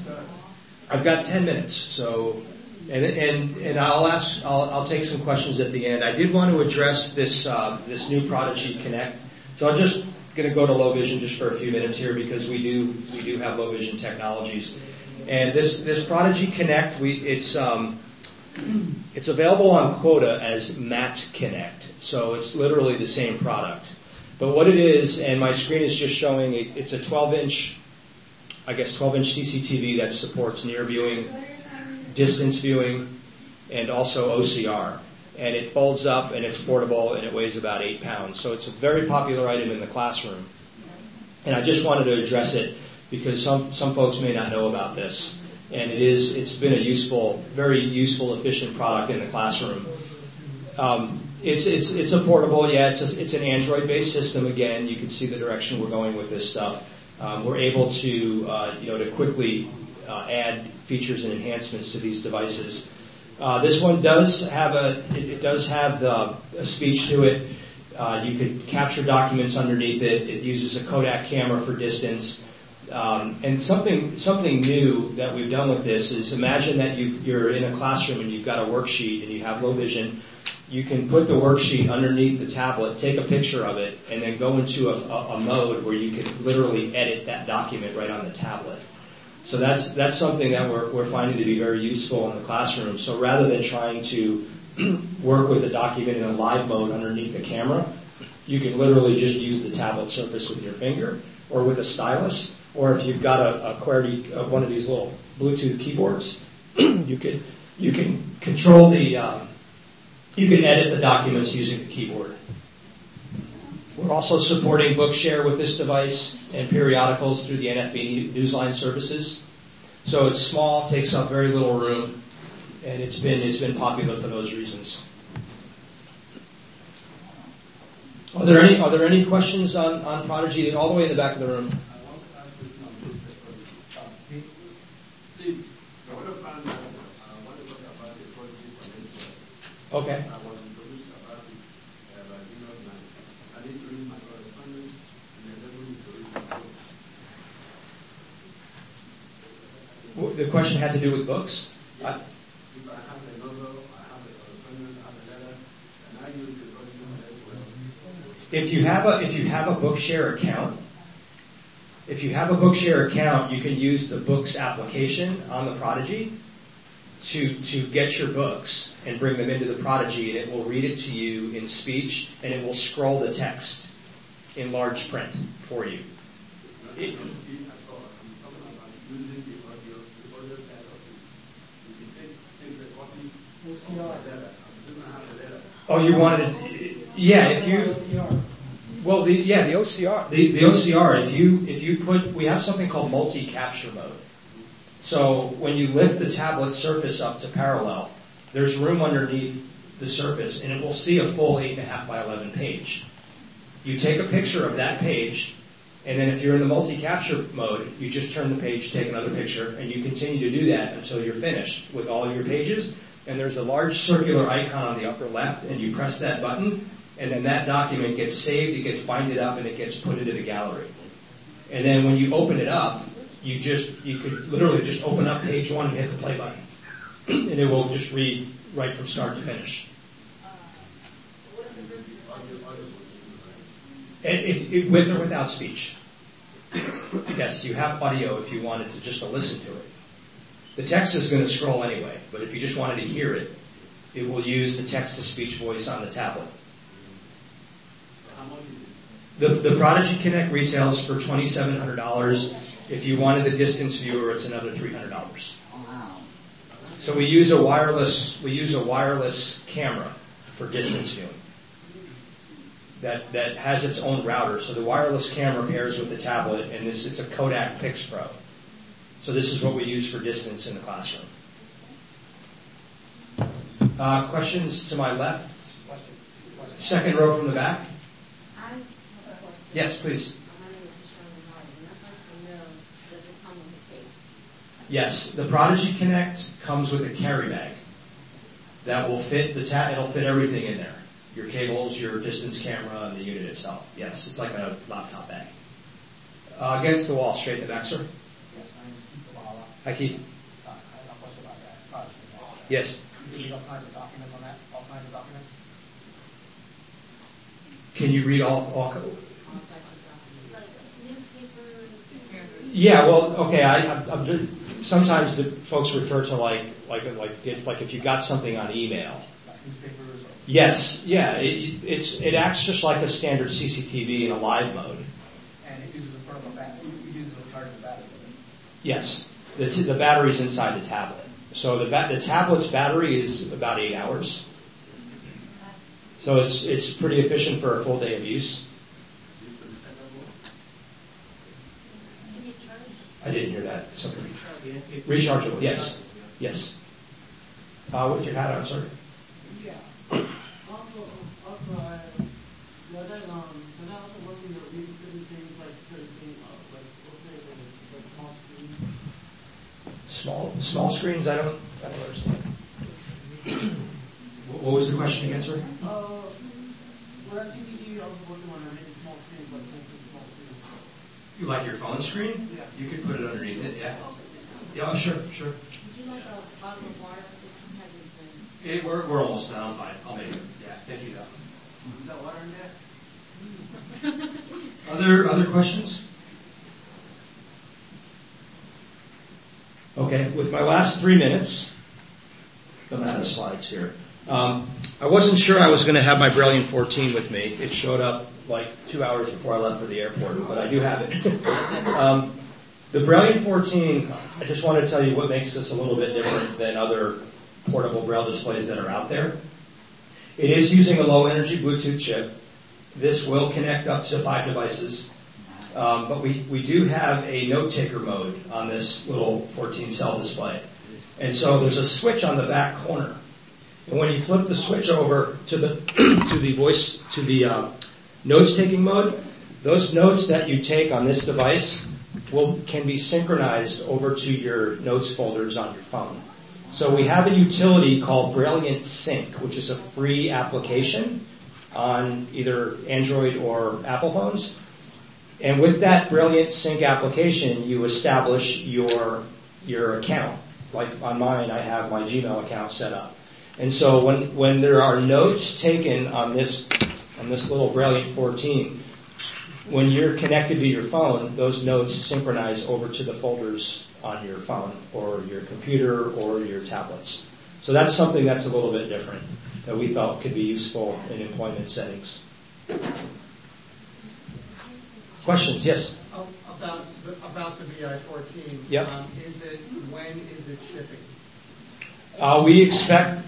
I've got 10 minutes, so and I'll take some questions at the end. I did want to address this this new Prodigi Connect, so I'm just going to go to low vision just for a few minutes here because we do have low vision technologies, and this Prodigi Connect it's available on Quota as Matt Connect, so it's literally the same product. But what it is, and my screen is just showing, it's a 12-inch, I guess 12-inch CCTV that supports near viewing, distance viewing, and also OCR. And it folds up, and it's portable, and it weighs about 8 pounds. So it's a very popular item in the classroom. And I just wanted to address it because some folks may not know about this. And it's been a very useful, efficient product in the classroom. It's a portable, it's an Android-based system. Again, you can see the direction we're going with this stuff. We're able to to quickly add features and enhancements to these devices. This one does have a speech to it. You could capture documents underneath it. It uses a Kodak camera for distance. And something new that we've done with this is imagine that you're in a classroom and you've got a worksheet and you have low vision. You can put the worksheet underneath the tablet, take a picture of it, and then go into a mode where you can literally edit that document right on the tablet. So that's something that we're finding to be very useful in the classroom. So rather than trying to work with a document in a live mode underneath the camera, you can literally just use the tablet surface with your finger or with a stylus. Or if you've got a QWERTY, one of these little Bluetooth keyboards, you can control the you can edit the documents using the keyboard. We're also supporting Bookshare with this device and periodicals through the NFB Newsline services. So it's small, takes up very little room, and it's been popular for those reasons. Are there any questions on Prodigi? All the way in the back of the room. Okay. I was introduced about it by Bill Gates. I did read my correspondence and I never introduced my books. The question had to do with books? Yes. If I have a novel, I have a correspondence, I have a letter, and I use the original as well. If you have a Bookshare account, you can use the books application on the Prodigi to get your books and bring them into the Prodigi, and it will read it to you in speech, and it will scroll the text in large print for you. You wanted, yeah. If you, well, the, yeah, the OCR, the OCR. If you put, we have something called multi-capture mode. So when you lift the tablet surface up to parallel, there's room underneath the surface, and it will see a full 8.5 by 11 page. You take a picture of that page, and then if you're in the multi-capture mode, you just turn the page, take another picture, and you continue to do that until you're finished with all of your pages. And there's a large circular icon on the upper left, and you press that button, and then that document gets saved, it gets binded up, and it gets put into the gallery. And then when you open it up, you could literally just open up page one and hit the play button, and it will just read right from start to finish. What if the person is audio? With or without speech. Yes, you have audio if you wanted to just to listen to it. The text is going to scroll anyway, but if you just wanted to hear it, it will use the text-to-speech voice on the tablet. The Prodigi Connect retails for $2,700. If you wanted the distance viewer, it's another $300. Wow. So we use a wireless camera for distance viewing that has its own router. So the wireless camera pairs with the tablet, and it's a Kodak Pix Pro. So this is what we use for distance in the classroom. Questions to my left? Second row from the back. I have a question. Yes, please. Yes, the Prodigi Connect comes with a carry bag that will fit the tab. It'll fit everything in there: your cables, your distance camera, and the unit itself. Yes, it's like a laptop bag. Against the wall, straight in the back, sir. Yes, my name is Keith Kabala. Hi, Keith. I have a question about that Prodigi. Yes. Can you read all kinds of documents on that? All kinds of documents. Can you read all kinds? Yeah, well, okay. I'm just. Sometimes the folks refer to like if you got something on email. Yes, yeah, it acts just like a standard CCTV in a live mode. And it uses a portable battery. It uses a part of the battery. Yes, the battery's inside the tablet. So the tablet's battery is about 8 hours. So it's pretty efficient for a full day of use. I didn't hear that. Something. Rechargeable, yes. Yes. With your hat on, sir? Yeah. Also, I know that when I also work in the reconsidering things like certain things, like we'll say like small screens. Small screens? I don't understand. What was the question again, sir? Well, at CCTV, I was working on making small screens, like small screens. You like your phone screen? Yeah. You could put it underneath it, yeah. Yeah, sure. Would you like a bottle of water? We're almost done. I'm fine. I'll make it. Yeah, thank you, though. Is that water in there? Other questions? Okay, with my last 3 minutes, I'm out of slides here. I wasn't sure I was going to have my Brailliant 14 with me. It showed up like 2 hours before I left for the airport, but I do have it. The Brailliant 14, I just want to tell you what makes this a little bit different than other portable Braille displays that are out there. It is using a low-energy Bluetooth chip. This will connect up to 5 devices. But we do have a note-taker mode on this little 14-cell display. And so there's a switch on the back corner. And when you flip the switch over to the notes-taking mode, those notes that you take on this device can be synchronized over to your notes folders on your phone. So we have a utility called Brailliant Sync, which is a free application on either Android or Apple phones. And with that Brailliant Sync application, you establish your account. Like on mine, I have my Gmail account set up. And so when there are notes taken on this little Brailliant 14, when you're connected to your phone, those notes synchronize over to the folders on your phone or your computer or your tablets. So that's something that's a little bit different that we felt could be useful in employment settings. Questions? Yes? About the BI-14, yep. When is it shipping? We expect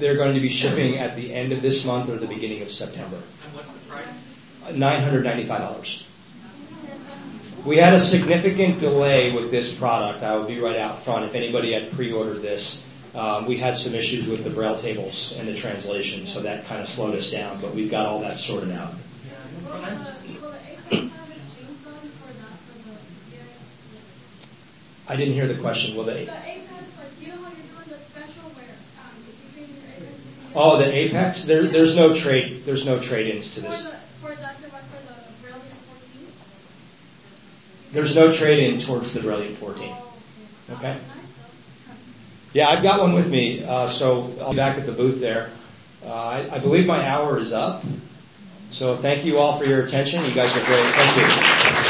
they're going to be shipping at the end of this month or the beginning of September. And what's the price? $995. We had a significant delay with this product. I will be right out front. If anybody had pre-ordered this, we had some issues with the Braille tables and the translation, so that kind of slowed us down. But we've got all that sorted out. I didn't hear the question. Will they? Oh, the Apex. There's no trade. There's no trade-ins to this. There's no trade-in towards the Brailliant 14. Okay? Yeah, I've got one with me, so I'll be back at the booth there. I believe my hour is up. So thank you all for your attention. You guys are great. Thank you.